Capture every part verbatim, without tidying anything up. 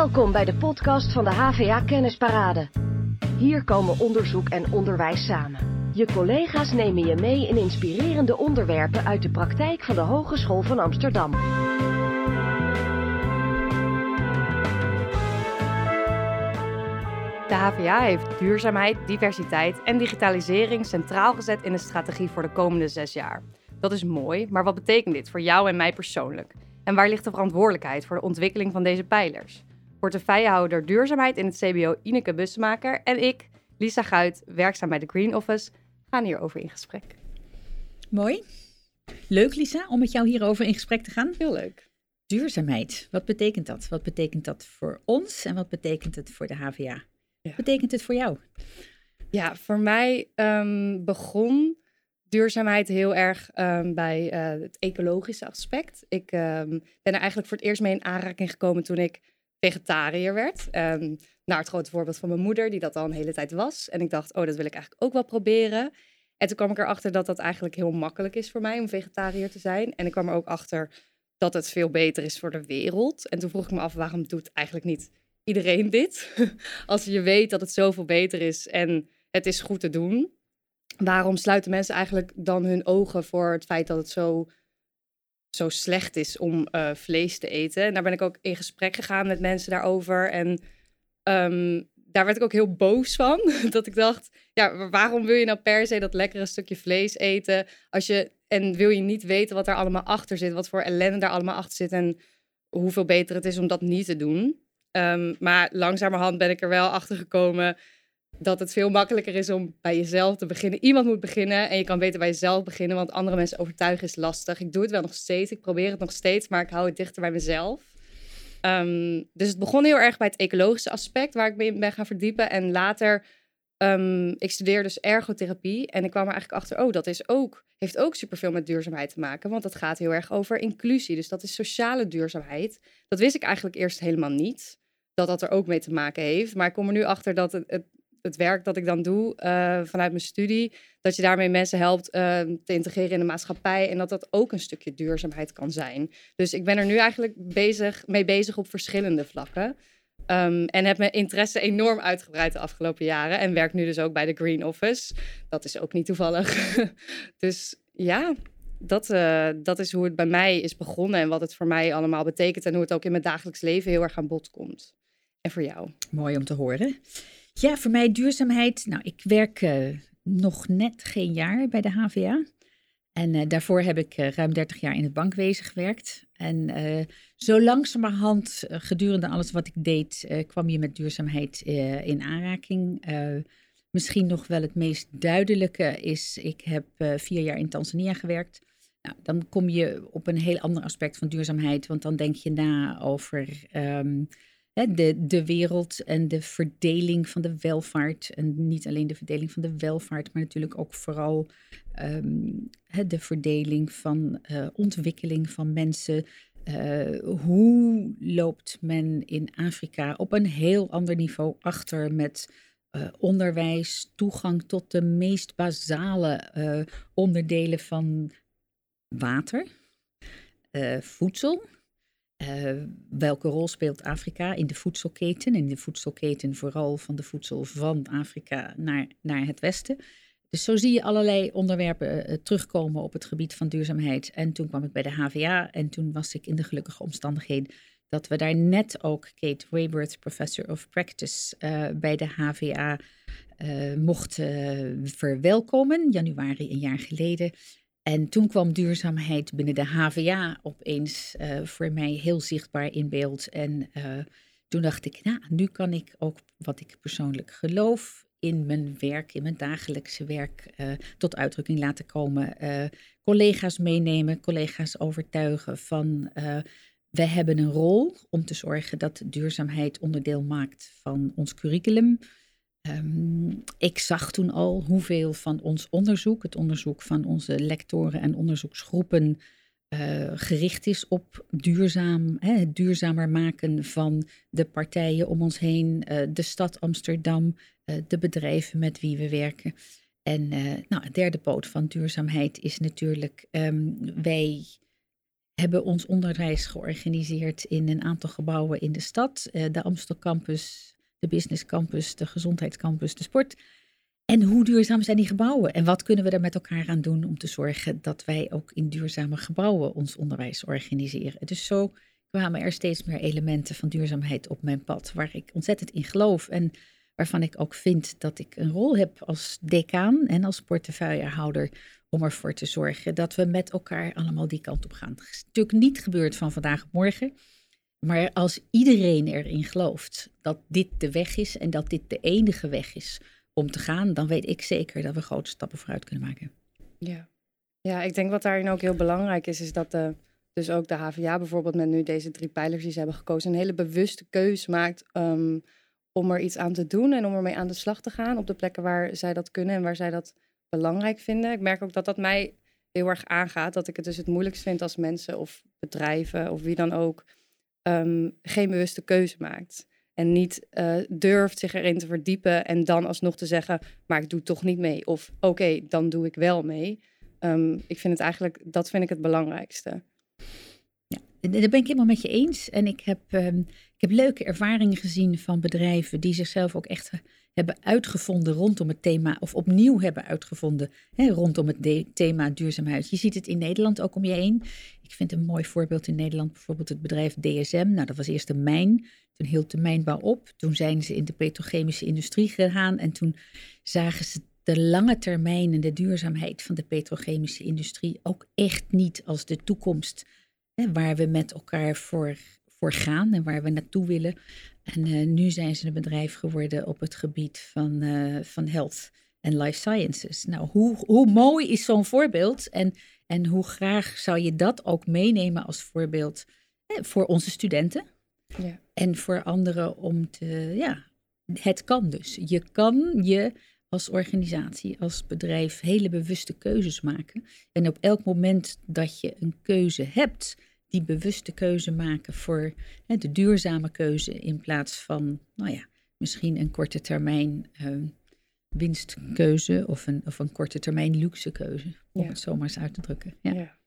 Welkom bij de podcast van de H V A Kennisparade. Hier komen onderzoek en onderwijs samen. Je collega's nemen je mee in inspirerende onderwerpen uit de praktijk van de Hogeschool van Amsterdam. De H V A heeft duurzaamheid, diversiteit en digitalisering centraal gezet in de strategie voor de komende zes jaar. Dat is mooi, maar wat betekent dit voor jou en mij persoonlijk? En waar ligt de verantwoordelijkheid voor de ontwikkeling van deze pijlers? Portefeuillehouder duurzaamheid in het C B O Ineke Busmaker en ik, Lisa Guit, werkzaam bij de Green Office, gaan hierover in gesprek. Mooi. Leuk, Lisa, om met jou hierover in gesprek te gaan. Heel leuk. Duurzaamheid, wat betekent dat? Wat betekent dat voor ons en wat betekent het voor de H V A? Ja. Wat betekent het voor jou? Ja, voor mij um, begon... duurzaamheid heel erg um, bij uh, het ecologische aspect. Ik um, ben er eigenlijk voor het eerst mee in aanraking gekomen toen ik vegetariër werd. Um, naar het grote voorbeeld van mijn moeder, die dat al een hele tijd was. En ik dacht, oh, dat wil ik eigenlijk ook wel proberen. En toen kwam ik erachter dat dat eigenlijk heel makkelijk is voor mij om vegetariër te zijn. En ik kwam er ook achter dat het veel beter is voor de wereld. En toen vroeg ik me af, waarom doet eigenlijk niet iedereen dit? Als je weet dat het zoveel beter is en het is goed te doen. Waarom sluiten mensen eigenlijk dan hun ogen voor het feit dat het zo, zo slecht is om uh, vlees te eten? En daar ben ik ook in gesprek gegaan met mensen daarover. En um, daar werd ik ook heel boos van. Dat ik dacht, ja, waarom wil je nou per se dat lekkere stukje vlees eten? Als je, en wil je niet weten wat er allemaal achter zit? Wat voor ellende daar allemaal achter zit? En hoeveel beter het is om dat niet te doen? Um, maar langzamerhand ben ik er wel achter gekomen dat het veel makkelijker is om bij jezelf te beginnen. Iemand moet beginnen en je kan beter bij jezelf beginnen, want andere mensen overtuigen is lastig. Ik doe het wel nog steeds, ik probeer het nog steeds, maar ik hou het dichter bij mezelf. Um, dus het begon heel erg bij het ecologische aspect, waar ik me in ben gaan verdiepen. En later, um, ik studeer dus ergotherapie en ik kwam er eigenlijk achter, oh, dat is ook, heeft ook superveel met duurzaamheid te maken, want dat gaat heel erg over inclusie. Dus dat is sociale duurzaamheid. Dat wist ik eigenlijk eerst helemaal niet, dat dat er ook mee te maken heeft. Maar ik kom er nu achter dat het, het het werk dat ik dan doe uh, vanuit mijn studie, dat je daarmee mensen helpt uh, te integreren in de maatschappij en dat dat ook een stukje duurzaamheid kan zijn. Dus ik ben er nu eigenlijk bezig, mee bezig op verschillende vlakken. Um, en heb mijn interesse enorm uitgebreid de afgelopen jaren en werk nu dus ook bij de Green Office. Dat is ook niet toevallig. Dus ja, dat, uh, dat is hoe het bij mij is begonnen en wat het voor mij allemaal betekent en hoe het ook in mijn dagelijks leven heel erg aan bod komt. En voor jou? Mooi om te horen. Ja, voor mij duurzaamheid. Nou, ik werk uh, nog net geen jaar bij de H V A. En uh, daarvoor heb ik uh, ruim dertig jaar in het bankwezen gewerkt. En uh, zo langzamerhand, uh, gedurende alles wat ik deed, uh, kwam je met duurzaamheid uh, in aanraking. Uh, misschien nog wel het meest duidelijke is, ik heb uh, vier jaar in Tanzania gewerkt. Nou, dan kom je op een heel ander aspect van duurzaamheid. Want dan denk je na over Um, De, de wereld en de verdeling van de welvaart. En niet alleen de verdeling van de welvaart, maar natuurlijk ook vooral um, de verdeling van uh, ontwikkeling van mensen. Uh, hoe loopt men in Afrika op een heel ander niveau achter met uh, onderwijs, toegang tot de meest basale uh, onderdelen van water, uh, voedsel. Uh, welke rol speelt Afrika in de voedselketen? In de voedselketen vooral van de voedsel van Afrika naar, naar het Westen. Dus zo zie je allerlei onderwerpen uh, terugkomen op het gebied van duurzaamheid. En toen kwam ik bij de H V A en toen was ik in de gelukkige omstandigheden dat we daar net ook Kate Raworth, Professor of Practice uh, bij de H V A, uh, mochten verwelkomen. Januari een jaar geleden. En toen kwam duurzaamheid binnen de H V A opeens uh, voor mij heel zichtbaar in beeld. En uh, toen dacht ik, nou, nu kan ik ook wat ik persoonlijk geloof in mijn werk, in mijn dagelijkse werk, uh, tot uitdrukking laten komen. Uh, collega's meenemen, collega's overtuigen van uh, we hebben een rol om te zorgen dat duurzaamheid onderdeel maakt van ons curriculum. Um, ik zag toen al hoeveel van ons onderzoek, het onderzoek van onze lectoren en onderzoeksgroepen, uh, gericht is op duurzaam, hè, het duurzamer maken van de partijen om ons heen, uh, de stad Amsterdam, uh, de bedrijven met wie we werken. En uh, nou, het derde poot van duurzaamheid is natuurlijk, um, wij hebben ons onderwijs georganiseerd in een aantal gebouwen in de stad. Uh, de Amstel Campus, de Business Campus, de Gezondheidscampus, de Sport. En hoe duurzaam zijn die gebouwen? En wat kunnen we er met elkaar aan doen om te zorgen dat wij ook in duurzame gebouwen ons onderwijs organiseren? Dus zo kwamen er steeds meer elementen van duurzaamheid op mijn pad, waar ik ontzettend in geloof en waarvan ik ook vind dat ik een rol heb als decaan en als portefeuillehouder om ervoor te zorgen dat we met elkaar allemaal die kant op gaan. Het is natuurlijk niet gebeurd van vandaag op morgen, maar als iedereen erin gelooft dat dit de weg is en dat dit de enige weg is om te gaan, dan weet ik zeker dat we grote stappen vooruit kunnen maken. Ja, ja ik denk wat daarin ook heel belangrijk is, is dat de, dus ook de H V A bijvoorbeeld met nu deze drie pijlers die ze hebben gekozen, een hele bewuste keus maakt um, om er iets aan te doen en om ermee aan de slag te gaan op de plekken waar zij dat kunnen en waar zij dat belangrijk vinden. Ik merk ook dat dat mij heel erg aangaat, dat ik het dus het moeilijkst vind als mensen of bedrijven of wie dan ook um, geen bewuste keuze maakt. En niet uh, durft zich erin te verdiepen en dan alsnog te zeggen, maar ik doe toch niet mee. Of oké, okay, dan doe ik wel mee. Um, ik vind het eigenlijk, dat vind ik het belangrijkste. Ja, dat ben ik helemaal met je eens. En ik heb, um, ik heb leuke ervaringen gezien van bedrijven die zichzelf ook echt hebben uitgevonden rondom het thema. Of opnieuw hebben uitgevonden hè, rondom het de- thema duurzaamheid. Je ziet het in Nederland ook om je heen. Ik vind een mooi voorbeeld in Nederland bijvoorbeeld het bedrijf D S M. Nou, dat was eerst een mijn. Toen hield de mijnbouw op. Toen zijn ze in de petrochemische industrie gegaan. En toen zagen ze de lange termijn en de duurzaamheid van de petrochemische industrie ook echt niet als de toekomst. Hè, waar we met elkaar voor, voor gaan en waar we naartoe willen. En uh, nu zijn ze een bedrijf geworden op het gebied van, uh, van health en life sciences. Nou, hoe, hoe mooi is zo'n voorbeeld? En, en hoe graag zou je dat ook meenemen als voorbeeld hè, voor onze studenten? Ja. En voor anderen om te, ja, het kan dus. Je kan je als organisatie, als bedrijf hele bewuste keuzes maken. En op elk moment dat je een keuze hebt, die bewuste keuze maken voor hè, de duurzame keuze in plaats van, nou ja, misschien een korte termijn uh, winstkeuze of een, of een korte termijn luxe keuze, om ja. het zomaar eens uit te drukken. Ja, ja.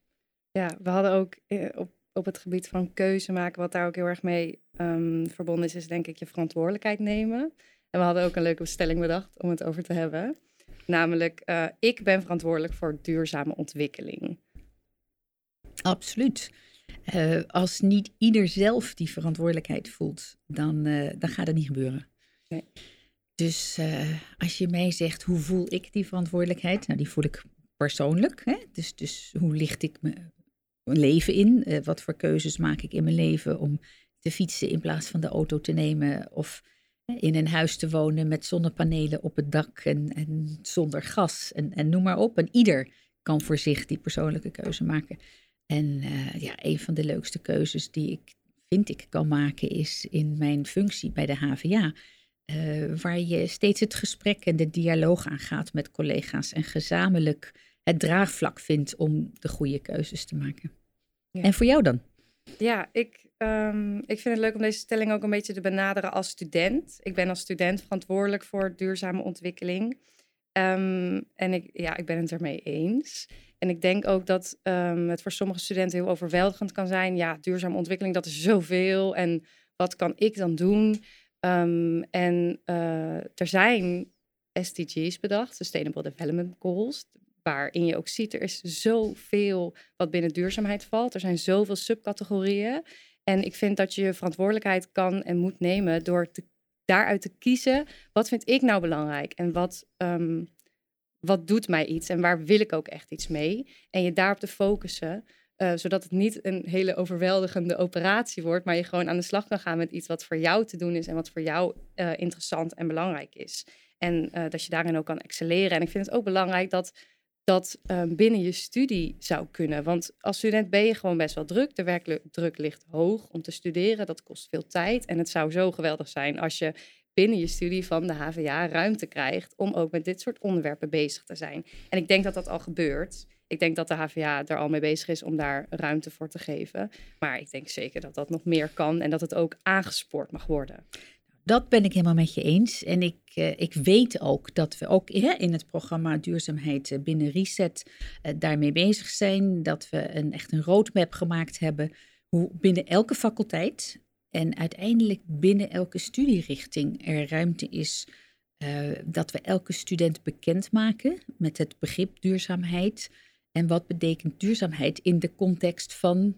ja we hadden ook uh, op op het gebied van keuze maken, wat daar ook heel erg mee um, verbonden is, is denk ik je verantwoordelijkheid nemen. En we hadden ook een leuke stelling bedacht om het over te hebben. Namelijk, uh, ik ben verantwoordelijk voor duurzame ontwikkeling. Absoluut. Uh, als niet ieder zelf die verantwoordelijkheid voelt, dan, uh, dan gaat het niet gebeuren. Nee. Dus uh, als je mij zegt, hoe voel ik die verantwoordelijkheid? Nou, die voel ik persoonlijk. Hè? Dus, dus hoe licht ik me leven in. Uh, wat voor keuzes maak ik in mijn leven om te fietsen in plaats van de auto te nemen of in een huis te wonen met zonnepanelen op het dak en, en zonder gas en, en noem maar op. En ieder kan voor zich die persoonlijke keuze maken. En uh, ja, een van de leukste keuzes die ik vind ik kan maken is in mijn functie bij de H V A. Uh, waar je steeds het gesprek en de dialoog aangaat met collega's en gezamenlijk het draagvlak vindt om de goede keuzes te maken. Ja. En voor jou dan? Ja, ik, um, ik vind het leuk om deze stelling ook een beetje te benaderen als student. Ik ben als student verantwoordelijk voor duurzame ontwikkeling. Um, en ik, ja, ik ben het ermee eens. En ik denk ook dat um, het voor sommige studenten heel overweldigend kan zijn. Ja, duurzame ontwikkeling, dat is zoveel. En wat kan ik dan doen? Um, en uh, er zijn S D G's bedacht, Sustainable Development Goals, waarin je ook ziet, er is zoveel wat binnen duurzaamheid valt. Er zijn zoveel subcategorieën. En ik vind dat je je verantwoordelijkheid kan en moet nemen door te, daaruit te kiezen, wat vind ik nou belangrijk? En wat, um, wat doet mij iets? En waar wil ik ook echt iets mee? En je daarop te focussen, uh, zodat het niet een hele overweldigende operatie wordt, maar je gewoon aan de slag kan gaan met iets wat voor jou te doen is en wat voor jou uh, interessant en belangrijk is. En uh, dat je daarin ook kan excelleren. En ik vind het ook belangrijk dat dat uh, binnen je studie zou kunnen. Want als student ben je gewoon best wel druk. De werkdruk ligt hoog om te studeren. Dat kost veel tijd. En het zou zo geweldig zijn als je binnen je studie van de H V A ruimte krijgt om ook met dit soort onderwerpen bezig te zijn. En ik denk dat dat al gebeurt. Ik denk dat de H V A er al mee bezig is om daar ruimte voor te geven. Maar ik denk zeker dat dat nog meer kan en dat het ook aangespoord mag worden. Dat ben ik helemaal met je eens. En ik, uh, ik weet ook dat we ook ja, in het programma Duurzaamheid binnen Reset uh, daarmee bezig zijn. Dat we een, echt een roadmap gemaakt hebben hoe binnen elke faculteit en uiteindelijk binnen elke studierichting er ruimte is. Uh, dat we elke student bekendmaken met het begrip duurzaamheid. En wat betekent duurzaamheid in de context van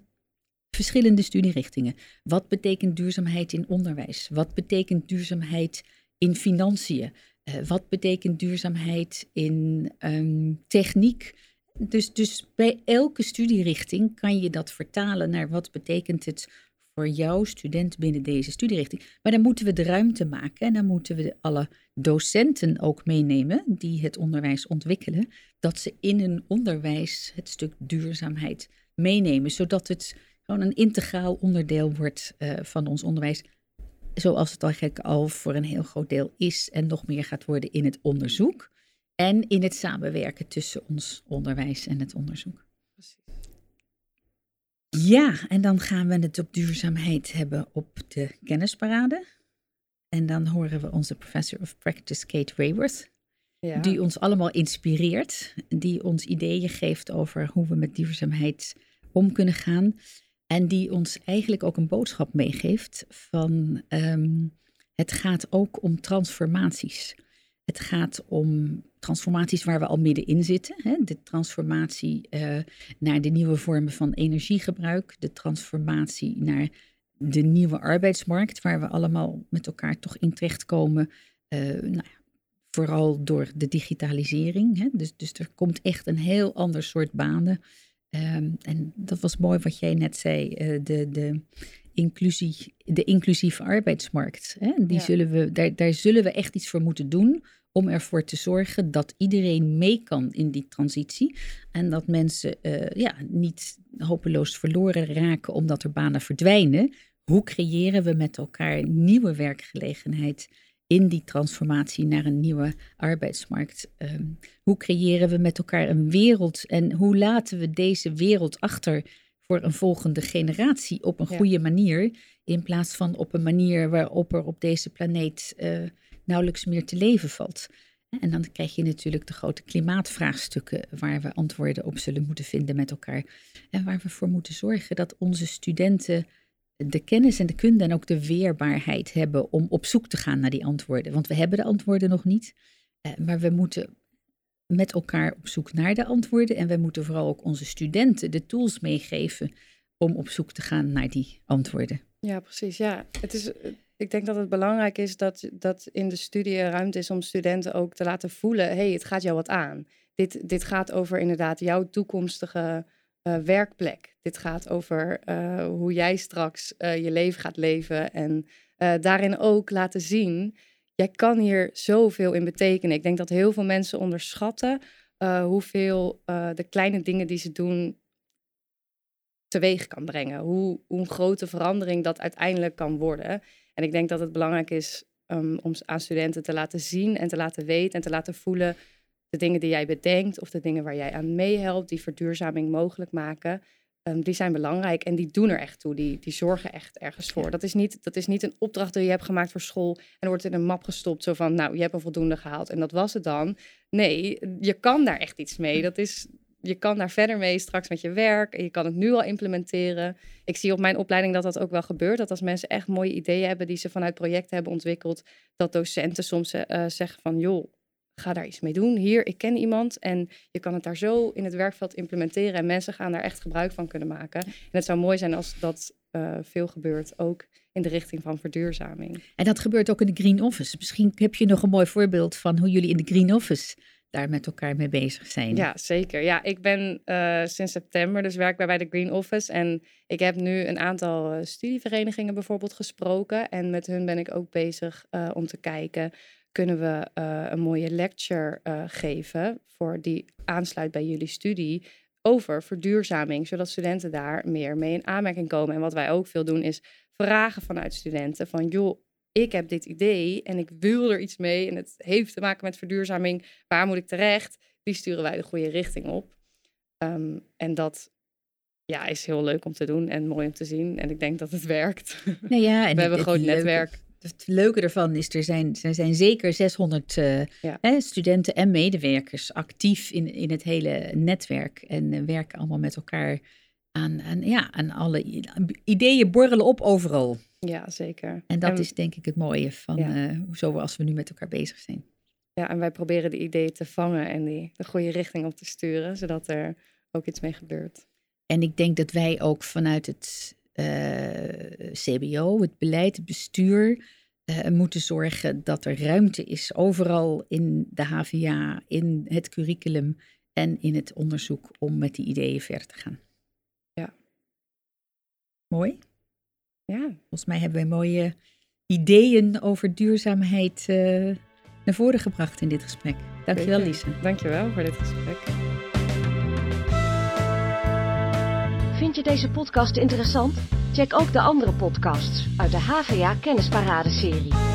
verschillende studierichtingen? Wat betekent duurzaamheid in onderwijs? Wat betekent duurzaamheid in financiën? Uh, wat betekent duurzaamheid in um, techniek? Dus, dus bij elke studierichting kan je dat vertalen naar wat betekent het voor jouw student binnen deze studierichting. Maar dan moeten we de ruimte maken en dan moeten we alle docenten ook meenemen die het onderwijs ontwikkelen, dat ze in hun onderwijs het stuk duurzaamheid meenemen, zodat het gewoon een integraal onderdeel wordt uh, van ons onderwijs, zoals het eigenlijk al voor een heel groot deel is en nog meer gaat worden in het onderzoek en in het samenwerken tussen ons onderwijs en het onderzoek. Ja, en dan gaan we het op duurzaamheid hebben op de kennisparade. En dan horen we onze professor of practice, Kate Raworth, ja. die ons allemaal inspireert. Die ons ideeën geeft over hoe we met duurzaamheid om kunnen gaan. En die ons eigenlijk ook een boodschap meegeeft van um, het gaat ook om transformaties. Het gaat om transformaties waar we al middenin zitten. Hè? De transformatie uh, naar de nieuwe vormen van energiegebruik. De transformatie naar de nieuwe arbeidsmarkt. Waar we allemaal met elkaar toch in terechtkomen. Uh, nou ja, vooral door de digitalisering. Hè? Dus, dus er komt echt een heel ander soort banen. Um, en dat was mooi wat jij net zei. Uh, de... de Inclusie, de inclusieve arbeidsmarkt. Hè? Die ja. zullen we, daar, daar zullen we echt iets voor moeten doen om ervoor te zorgen dat iedereen mee kan in die transitie. En dat mensen uh, ja, niet hopeloos verloren raken omdat er banen verdwijnen. Hoe creëren we met elkaar nieuwe werkgelegenheid in die transformatie naar een nieuwe arbeidsmarkt? Um, hoe creëren we met elkaar een wereld en hoe laten we deze wereld achter voor een volgende generatie op een ja. goede manier, in plaats van op een manier waarop er op deze planeet uh, nauwelijks meer te leven valt. En dan krijg je natuurlijk de grote klimaatvraagstukken waar we antwoorden op zullen moeten vinden met elkaar. En waar we voor moeten zorgen dat onze studenten de kennis en de kunde en ook de weerbaarheid hebben om op zoek te gaan naar die antwoorden. Want we hebben de antwoorden nog niet, uh, maar we moeten met elkaar op zoek naar de antwoorden. En we moeten vooral ook onze studenten de tools meegeven om op zoek te gaan naar die antwoorden. Ja, precies. Ja, het is, ik denk dat het belangrijk is dat, dat in de studie ruimte is om studenten ook te laten voelen, hé, hey, het gaat jou wat aan. Dit, dit gaat over inderdaad jouw toekomstige uh, werkplek. Dit gaat over uh, hoe jij straks uh, je leven gaat leven. En uh, daarin ook laten zien, jij kan hier zoveel in betekenen. Ik denk dat heel veel mensen onderschatten uh, hoeveel uh, de kleine dingen die ze doen teweeg kan brengen. Hoe, hoe een grote verandering dat uiteindelijk kan worden. En ik denk dat het belangrijk is um, om aan studenten te laten zien en te laten weten en te laten voelen de dingen die jij bedenkt of de dingen waar jij aan meehelpt, die verduurzaming mogelijk maken. Um, die zijn belangrijk en die doen er echt toe. Die, die zorgen echt ergens voor. Ja. Dat is niet, dat is niet een opdracht die je hebt gemaakt voor school en wordt in een map gestopt. Zo van, nou, je hebt een voldoende gehaald en dat was het dan. Nee, je kan daar echt iets mee. Dat is, je kan daar verder mee straks met je werk. En je kan het nu al implementeren. Ik zie op mijn opleiding dat dat ook wel gebeurt. Dat als mensen echt mooie ideeën hebben die ze vanuit projecten hebben ontwikkeld, dat docenten soms uh, zeggen van, joh, ga daar iets mee doen. Hier, ik ken iemand en je kan het daar zo in het werkveld implementeren en mensen gaan daar echt gebruik van kunnen maken. En het zou mooi zijn als dat uh, veel gebeurt, ook in de richting van verduurzaming. En dat gebeurt ook in de Green Office. Misschien heb je nog een mooi voorbeeld van hoe jullie in de Green Office daar met elkaar mee bezig zijn. Ja, zeker. Ja, ik ben uh, sinds september dus werkbaar bij de Green Office en ik heb nu een aantal uh, studieverenigingen bijvoorbeeld gesproken en met hun ben ik ook bezig uh, om te kijken, kunnen we uh, een mooie lecture uh, geven voor die aansluit bij jullie studie over verduurzaming, zodat studenten daar meer mee in aanmerking komen. En wat wij ook veel doen is vragen vanuit studenten van, joh, ik heb dit idee en ik wil er iets mee en het heeft te maken met verduurzaming. Waar moet ik terecht? Die sturen wij de goede richting op. Um, en dat ja, is heel leuk om te doen en mooi om te zien. En ik denk dat het werkt. Nou ja, en we hebben een groot netwerk. Het leuke ervan is, er zijn, er zijn zeker zeshonderd uh, ja. hè, studenten en medewerkers actief in, in het hele netwerk. En uh, werken allemaal met elkaar aan, aan, ja, aan alle ideeën, borrelen op overal. Ja, zeker. En dat en, is denk ik het mooie van ja. uh, zoals we nu met elkaar bezig zijn. Ja, en wij proberen de ideeën te vangen en die de goede richting op te sturen, zodat er ook iets mee gebeurt. En ik denk dat wij ook vanuit het uh, C B O, het beleid, het bestuur, uh, moeten zorgen dat er ruimte is overal in de H V A, in het curriculum en in het onderzoek om met die ideeën verder te gaan. Ja. Mooi. Ja. Volgens mij hebben we mooie ideeën over duurzaamheid uh, naar voren gebracht in dit gesprek. Dankjewel, Lisa. Dankjewel voor dit gesprek. Vind je deze podcast interessant? Check ook de andere podcasts uit de H V A Kennisparade-serie.